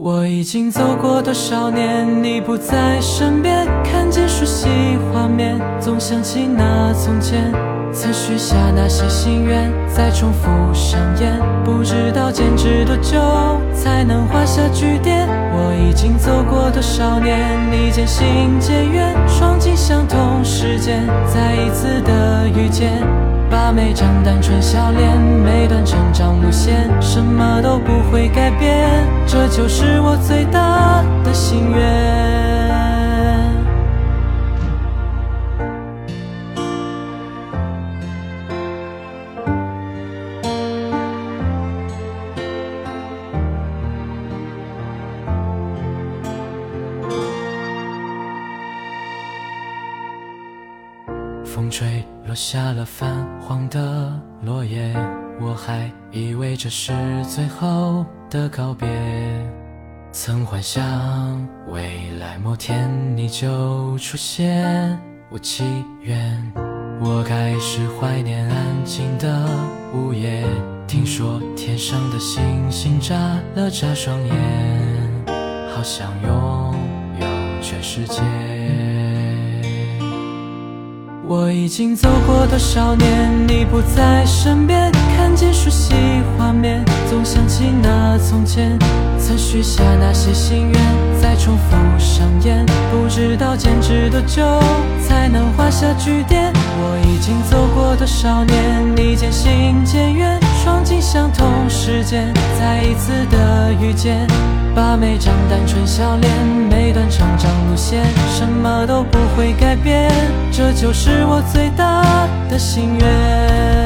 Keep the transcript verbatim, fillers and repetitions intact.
我已经走过多少年，你不在身边，看见熟悉画面，总想起那从前，曾许下那些心愿，再重复上演，不知道坚持多久才能画下句点。我已经走过多少年，你渐行渐远，闯进相同时间，再一次的遇见，把每张单纯笑脸，每段成长路线，什么都不会改变，这就是我最大的心愿。风吹落下了泛黄的落叶，我还以为这是最后的告别，曾幻想未来某天你就出现，我祈愿。我开始怀念安静的午夜，听说天上的星星眨了眨双眼，好想拥有全世界。我已经走过多少年，你不在身边，看见熟悉画面，总想起那从前，曾许下那些心愿，再重复上演，不知道坚持多久才能画下句点。我已经走过多少年，你渐行渐远，闯进相同时间，再一次的遇见，把每张单纯笑脸，每段成长路线，什么都不会改变，这就是我最大的心愿。